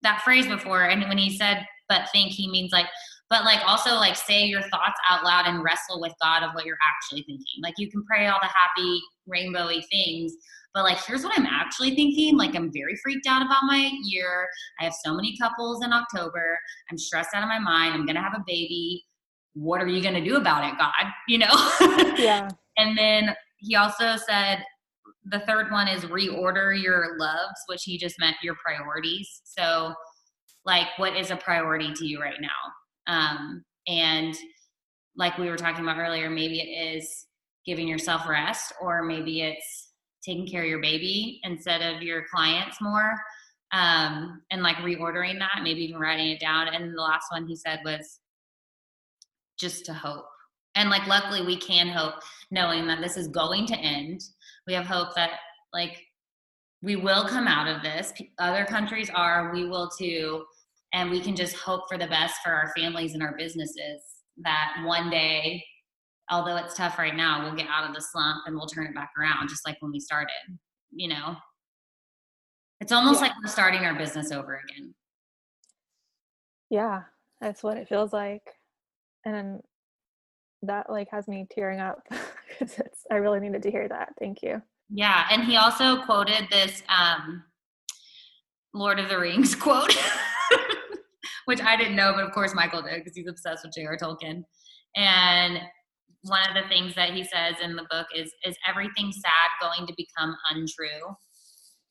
that phrase before. And when he said, but think, he means like, but like also like say your thoughts out loud and wrestle with God of what you're actually thinking. Like you can pray all the happy rainbowy things, but like, here's what I'm actually thinking. Like I'm very freaked out about my year. I have so many couples in October. I'm stressed out of my mind. I'm going to have a baby. What are you going to do about it, God? You know? Yeah. And then he also said the third one is reorder your loves, which he just meant your priorities. So like, what is a priority to you right now? Um, and like we were talking about earlier, maybe it is giving yourself rest, or maybe it's taking care of your baby instead of your clients more. Um, and like reordering that, maybe even writing it down. And the last one he said was, just to hope. And like, luckily we can hope knowing that this is going to end. We have hope that like we will come out of this. Other countries are, we will too. And we can just hope for the best for our families and our businesses that one day, although it's tough right now, we'll get out of the slump and we'll turn it back around just like when we started, you know? It's almost yeah. like we're starting our business over again. Yeah, that's what it feels like. And that like has me tearing up because it's, I really needed to hear that. Thank you. Yeah. And he also quoted this um, Lord of the Rings quote, which I didn't know, but of course Michael did because he's obsessed with J R. Tolkien. And one of the things that he says in the book is, is everything sad going to become untrue?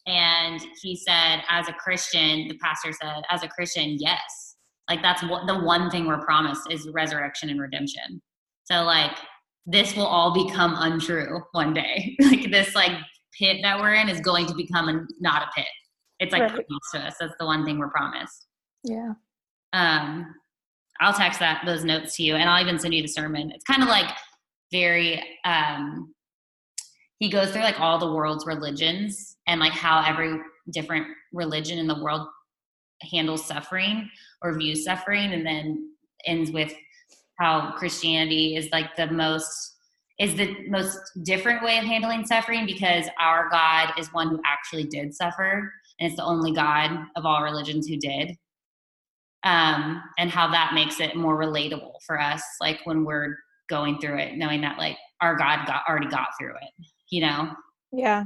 And he said, as a Christian, the pastor said, as a Christian, yes. Like that's what, the one thing we're promised is resurrection and redemption. So like this will all become untrue one day. Like this like pit that we're in is going to become a, not a pit. It's like right. promised to us. That's the one thing we're promised. Yeah. Um, I'll text that, those notes to you, and I'll even send you the sermon. It's kind of like very, um, he goes through like all the world's religions and like how every different religion in the world handles suffering or views suffering, and then ends with how Christianity is like the most, is the most different way of handling suffering because our God is one who actually did suffer, and it's the only God of all religions who did. Um, and how that makes it more relatable for us, like when we're going through it, knowing that like our God got already got through it, you know? Yeah,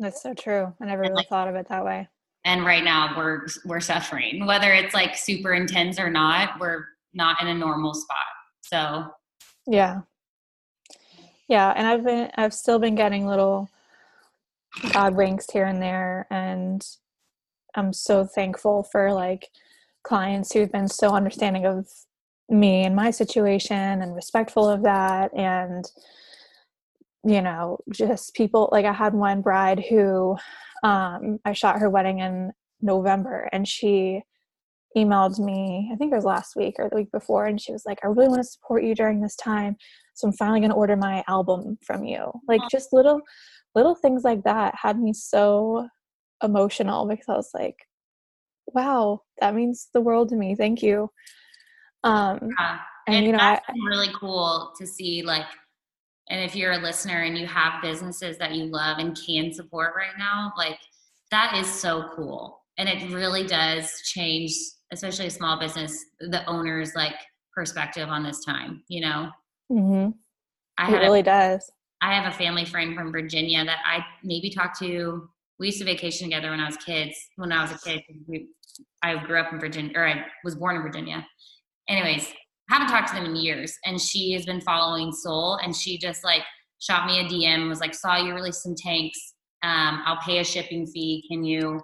that's so true. I never and, really like, thought of it that way. And right now we're, we're suffering, whether it's like super intense or not, we're not in a normal spot. So. Yeah. Yeah. And I've been, I've still been getting little God winks here and there. And I'm so thankful for like clients who've been so understanding of me and my situation and respectful of that. And, you know, just people, like I had one bride who, um, I shot her wedding in November, and she emailed me, I think it was last week or the week before. And she was like, I really want to support you during this time. So I'm finally going to order my album from you. Like just little, little things like that had me so emotional because I was like, wow, that means the world to me. Thank you. Um, yeah. And, and you know, that's I, really cool to see, like, and if you're a listener and you have businesses that you love and can support right now, like that is so cool. And it really does change, especially a small business, the owner's like perspective on this time, you know? Mm-hmm. I it really a, does. I have a family friend from Virginia that I maybe talked to. We used to vacation together when I was kids, when I was a kid, we, I grew up in Virginia, or I was born in Virginia. Anyways, haven't talked to them in years. And she has been following Soul, and she just like shot me a D M, was like, saw you release some tanks. Um, I'll pay a shipping fee. Can you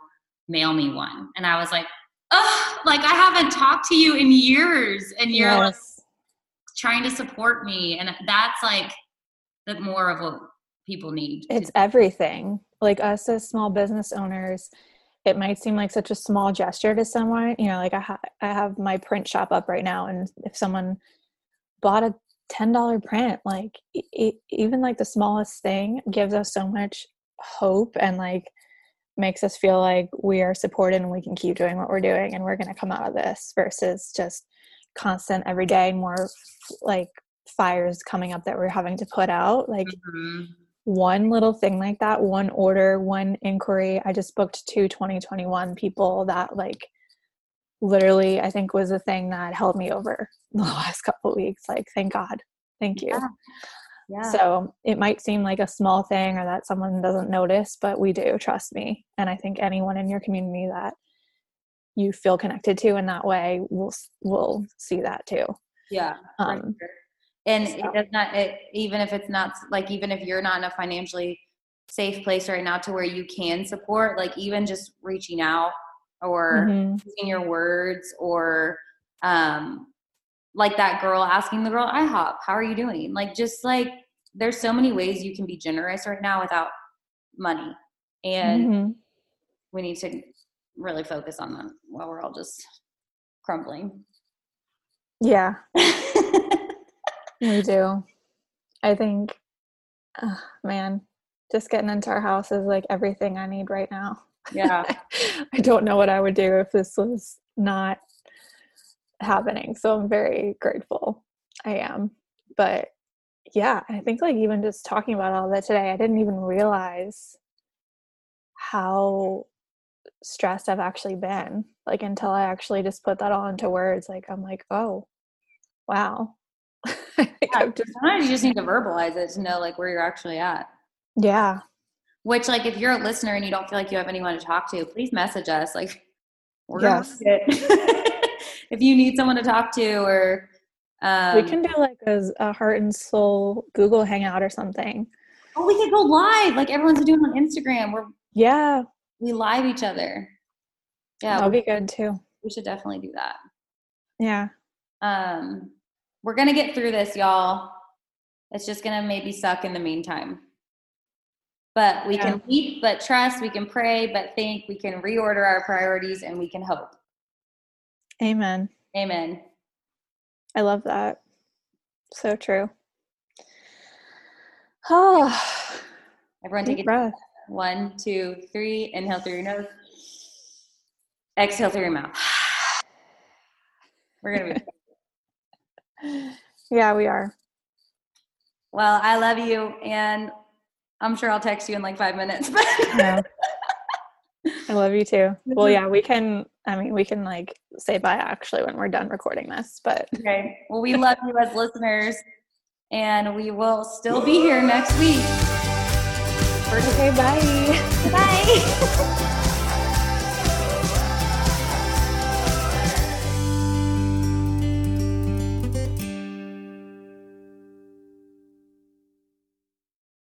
mail me one? And I was like, oh, like I haven't talked to you in years, and you're yes. like, trying to support me. And that's like the more of what people need. It's everything. Like us as small business owners, it might seem like such a small gesture to someone, you know, like I, ha- I have my print shop up right now. And if someone bought a ten dollars print, like it, it, even like the smallest thing gives us so much hope and like makes us feel like we are supported and we can keep doing what we're doing and we're going to come out of this versus just constant every day, more like fires coming up that we're having to put out. Like, mm-hmm. One little thing like that, one order, one inquiry. I just booked two twenty twenty-one people that like literally I think was the thing that held me over the last couple of weeks. Like, thank God. Thank you. Yeah. Yeah. So it might seem like a small thing or that someone doesn't notice, but we do, trust me. And I think anyone in your community that you feel connected to in that way will, will see that too. Yeah. Um, sure. And so. It does not, it, even if it's not like, even if you're not in a financially safe place right now to where you can support, like even just reaching out or mm-hmm. using your words or, um, like that girl asking the girl, I hop, how are you doing? Like, just like, there's so many ways you can be generous right now without money. And mm-hmm. we need to really focus on that while we're all just crumbling. Yeah. We do. I think, oh, man, just getting into our house is like everything I need right now. Yeah. I don't know what I would do if this was not happening. So I'm very grateful. I am. But yeah, I think like even just talking about all that today, I didn't even realize how stressed I've actually been, like, until I actually just put that all into words. Like, I'm like, oh, wow. I think yeah, just- sometimes you just need to verbalize it to know, like, where you're actually at. Yeah. Which, like, if you're a listener and you don't feel like you have anyone to talk to, please message us. Like, we're yes. gonna it. If you need someone to talk to, or um, we can do like a, a Heart and Soul Google Hangout or something. Oh, we could go live like everyone's doing on Instagram. We're yeah, we live each other. Yeah, that'll be good too. We should definitely do that. Yeah. Um, we're gonna get through this, y'all. It's just gonna maybe suck in the meantime. But we yeah. can weep, but trust, we can pray, but think, we can reorder our priorities, and we can hope. Amen. Amen. I love that. So true. Oh, everyone take a breath. One, two, three. Inhale through your nose. Exhale through your mouth. We're going to be. Yeah, we are. Well, I love you, and I'm sure I'll text you in like five minutes. Yeah. I love you too. Well, yeah, we can, I mean, we can like say bye actually when we're done recording this, but. Okay. Well, we love you as listeners, and we will still be here next week. Okay, bye. Bye.